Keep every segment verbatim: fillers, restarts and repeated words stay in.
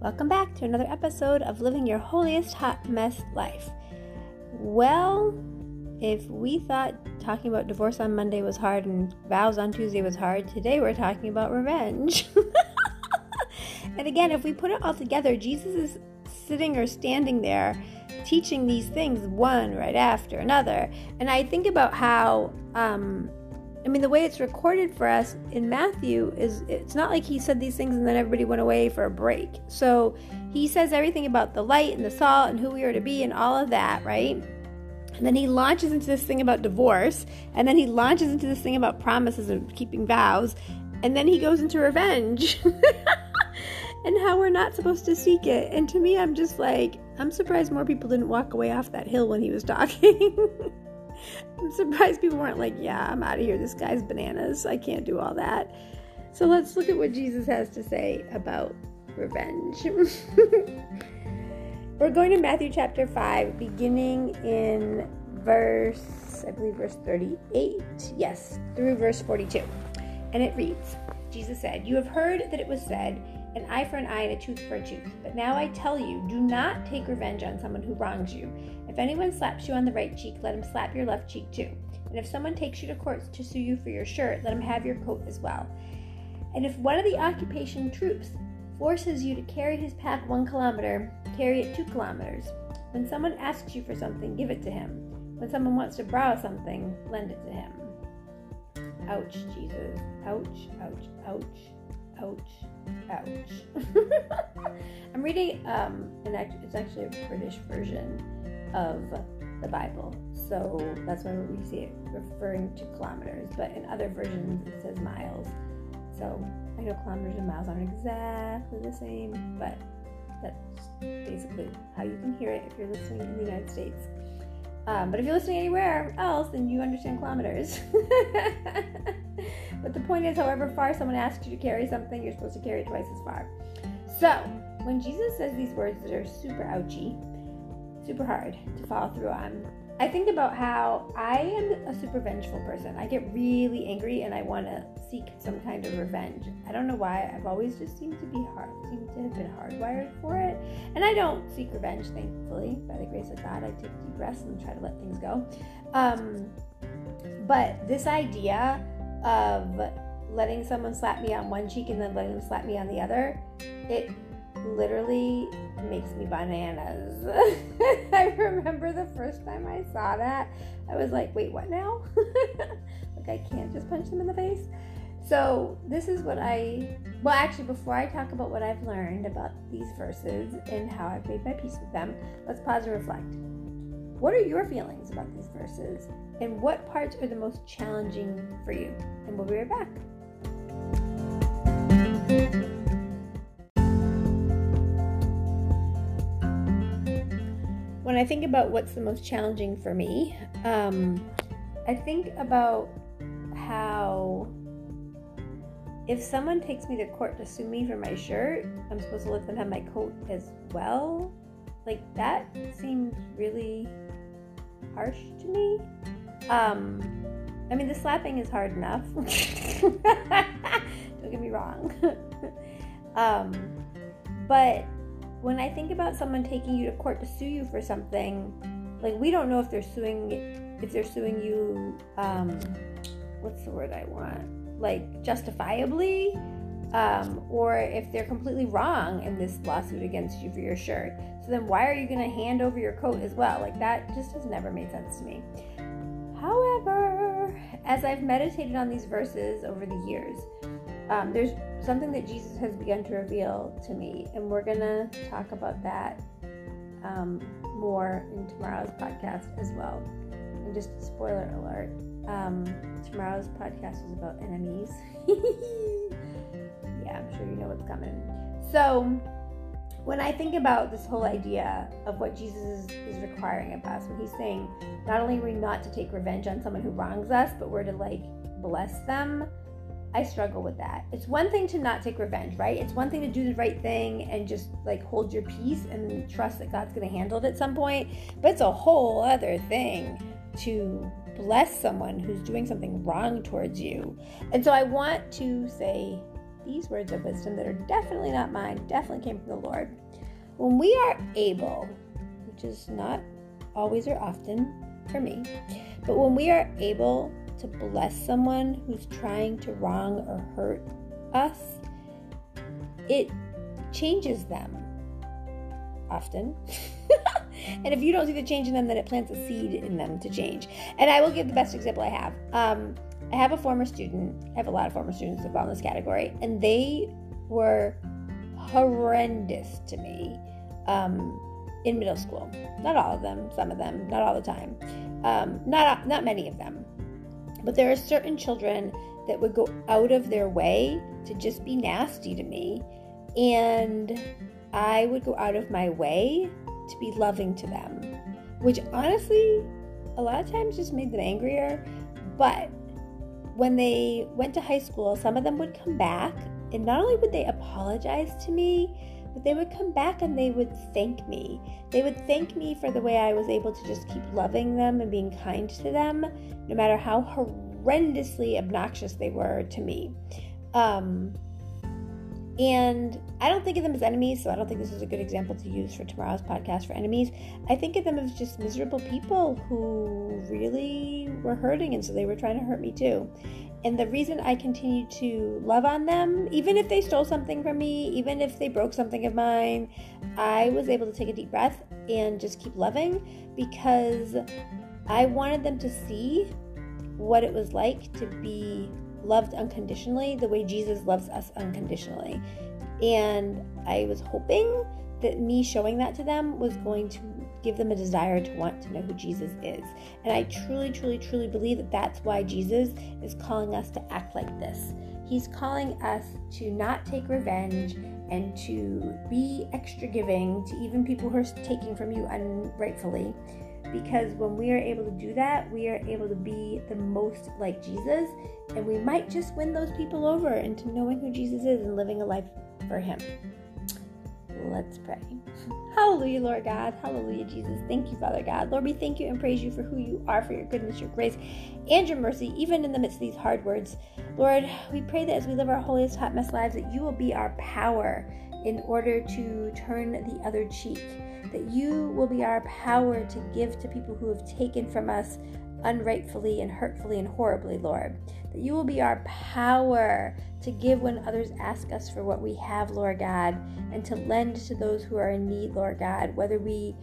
Welcome back to another episode of Living Your Holiest Hot Mess Life. Well, if we thought talking about divorce on Monday was hard and vows on Tuesday was hard, today we're talking about revenge. And again, if we put it all together, Jesus is sitting or standing there teaching these things one right after another. And I think about how, um, I mean, the way it's recorded for us in Matthew is it's not like he said these things and then everybody went away for a break. So he says everything about the light and the salt and who we are to be and all of that, right? And then he launches into this thing about divorce. And then he launches into this thing about promises and keeping vows. And then he goes into revenge. And how we're not supposed to seek it. And to me, I'm just like, I'm surprised more people didn't walk away off that hill when he was talking. I'm surprised people weren't like, yeah, I'm out of here. This guy's bananas. I can't do all that. So let's look at what Jesus has to say about revenge. We're going to Matthew chapter five, beginning in verse, I believe verse thirty-eight. Yes, through verse forty-two. And it reads, Jesus said, "You have heard that it was said, an eye for an eye and a tooth for a tooth. But now I tell you, do not take revenge on someone who wrongs you. If anyone slaps you on the right cheek, let him slap your left cheek too. And if someone takes you to court to sue you for your shirt, let him have your coat as well. And if one of the occupation troops forces you to carry his pack one kilometer, carry it two kilometers. When someone asks you for something, give it to him. When someone wants to borrow something, lend it to him." Ouch, Jesus. Ouch, ouch, ouch. Ouch, ouch. I'm reading, um, an act- it's actually a British version of the Bible, so that's why we see it referring to kilometers, but in other versions it says miles. So I know kilometers and miles aren't exactly the same, but that's basically how you can hear it if you're listening in the United States. Um, but if you're listening anywhere else, then you understand kilometers. But the point is, however far someone asks you to carry something, you're supposed to carry it twice as far. So, when Jesus says these words that are super ouchy, super hard to follow through on, I think about how I am a super vengeful person. I get really angry and I want to seek some kind of revenge. I don't know why. I've always just seemed to be hard, seemed to have been hardwired for it. And I don't seek revenge, thankfully. By the grace of God, I take deep breaths and try to let things go. Um, but this idea of letting someone slap me on one cheek and then letting them slap me on the other, it literally makes me bananas. I remember the first time I saw that, I was like, wait, what now? Like, I can't just punch them in the face? So this is what I, well, actually, before I talk about what I've learned about these verses and how I've made my peace with them, let's pause and reflect. What are your feelings about these verses? And what parts are the most challenging for you? And we'll be right back. When I think about what's the most challenging for me, um, I think about how if someone takes me to court to sue me for my shirt, I'm supposed to let them have my coat as well. Like, that seems really harsh to me. Um, I mean, the slapping is hard enough. Don't get me wrong. um, but when I think about someone taking you to court to sue you for something, like, we don't know if they're suing, if they're suing you, um, what's the word I want? Like, justifiably, um, or if they're completely wrong in this lawsuit against you for your shirt. So then why are you going to hand over your coat as well? Like, that just has never made sense to me. However, as I've meditated on these verses over the years, um, there's something that Jesus has begun to reveal to me, and we're going to talk about that um, more in tomorrow's podcast as well. And just a spoiler alert, um, tomorrow's podcast is about enemies. Yeah, I'm sure you know what's coming. So when I think about this whole idea of what Jesus is, is requiring of us, when he's saying not only are we not to take revenge on someone who wrongs us, but we're to, like, bless them, I struggle with that. It's one thing to not take revenge, right? It's one thing to do the right thing and just, like, hold your peace and trust that God's going to handle it at some point. But it's a whole other thing to bless someone who's doing something wrong towards you. And so I want to say these words of wisdom that are definitely not mine, definitely came from the Lord. When we are able, which is not always or often for me, but when we are able to bless someone who's trying to wrong or hurt us, it changes them often. And if you don't see the change in them, then it plants a seed in them to change. And I will give the best example I have. Um, I have a former student. I have a lot of former students that fall in this category. And they were horrendous to me um, in middle school. Not all of them. Some of them. Not all the time. Um, not not many of them. But there are certain children that would go out of their way to just be nasty to me. And I would go out of my way to be loving to them, which honestly a lot of times just made them angrier. But when they went to high school, some of them would come back, and not only would they apologize to me, but they would come back and they would thank me. They would thank me for the way I was able to just keep loving them and being kind to them, no matter how horrendously obnoxious they were to me. Um, And I don't think of them as enemies, so I don't think this is a good example to use for tomorrow's podcast for enemies. I think of them as just miserable people who really were hurting, and so they were trying to hurt me too. And the reason I continue to love on them, even if they stole something from me, even if they broke something of mine, I was able to take a deep breath and just keep loving, because I wanted them to see what it was like to be loved unconditionally, the way Jesus loves us unconditionally. And I was hoping that me showing that to them was going to give them a desire to want to know who Jesus is. And I truly, truly, truly believe that that's why Jesus is calling us to act like this. He's calling us to not take revenge and to be extra giving to even people who are taking from you unrightfully. Because when we are able to do that, we are able to be the most like Jesus, and we might just win those people over into knowing who Jesus is and living a life for him. Let's pray. Hallelujah, Lord God. Hallelujah, Jesus. Thank you, Father God. Lord, we thank you and praise you for who you are, for your goodness, your grace, and your mercy, even in the midst of these hard words. Lord, we pray that as we live our holiest hot mess lives, that you will be our power in order to turn the other cheek, that you will be our power to give to people who have taken from us unrightfully and hurtfully and horribly, Lord. That you will be our power to give when others ask us for what we have, Lord God, and to lend to those who are in need, Lord God, whether we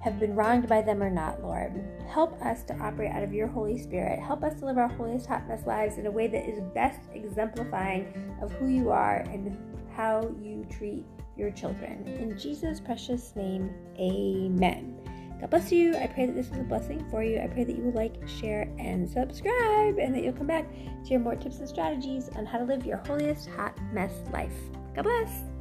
have been wronged by them or not, Lord. Help us to operate out of your Holy Spirit. Help us to live our holiest hot mess lives in a way that is best exemplifying of who you are and how you treat your children. In Jesus' precious name, amen. God bless you. I pray that this was a blessing for you. I pray that you will like, share, and subscribe, and that you'll come back to hear more tips and strategies on how to live your holiest hot mess life. God bless.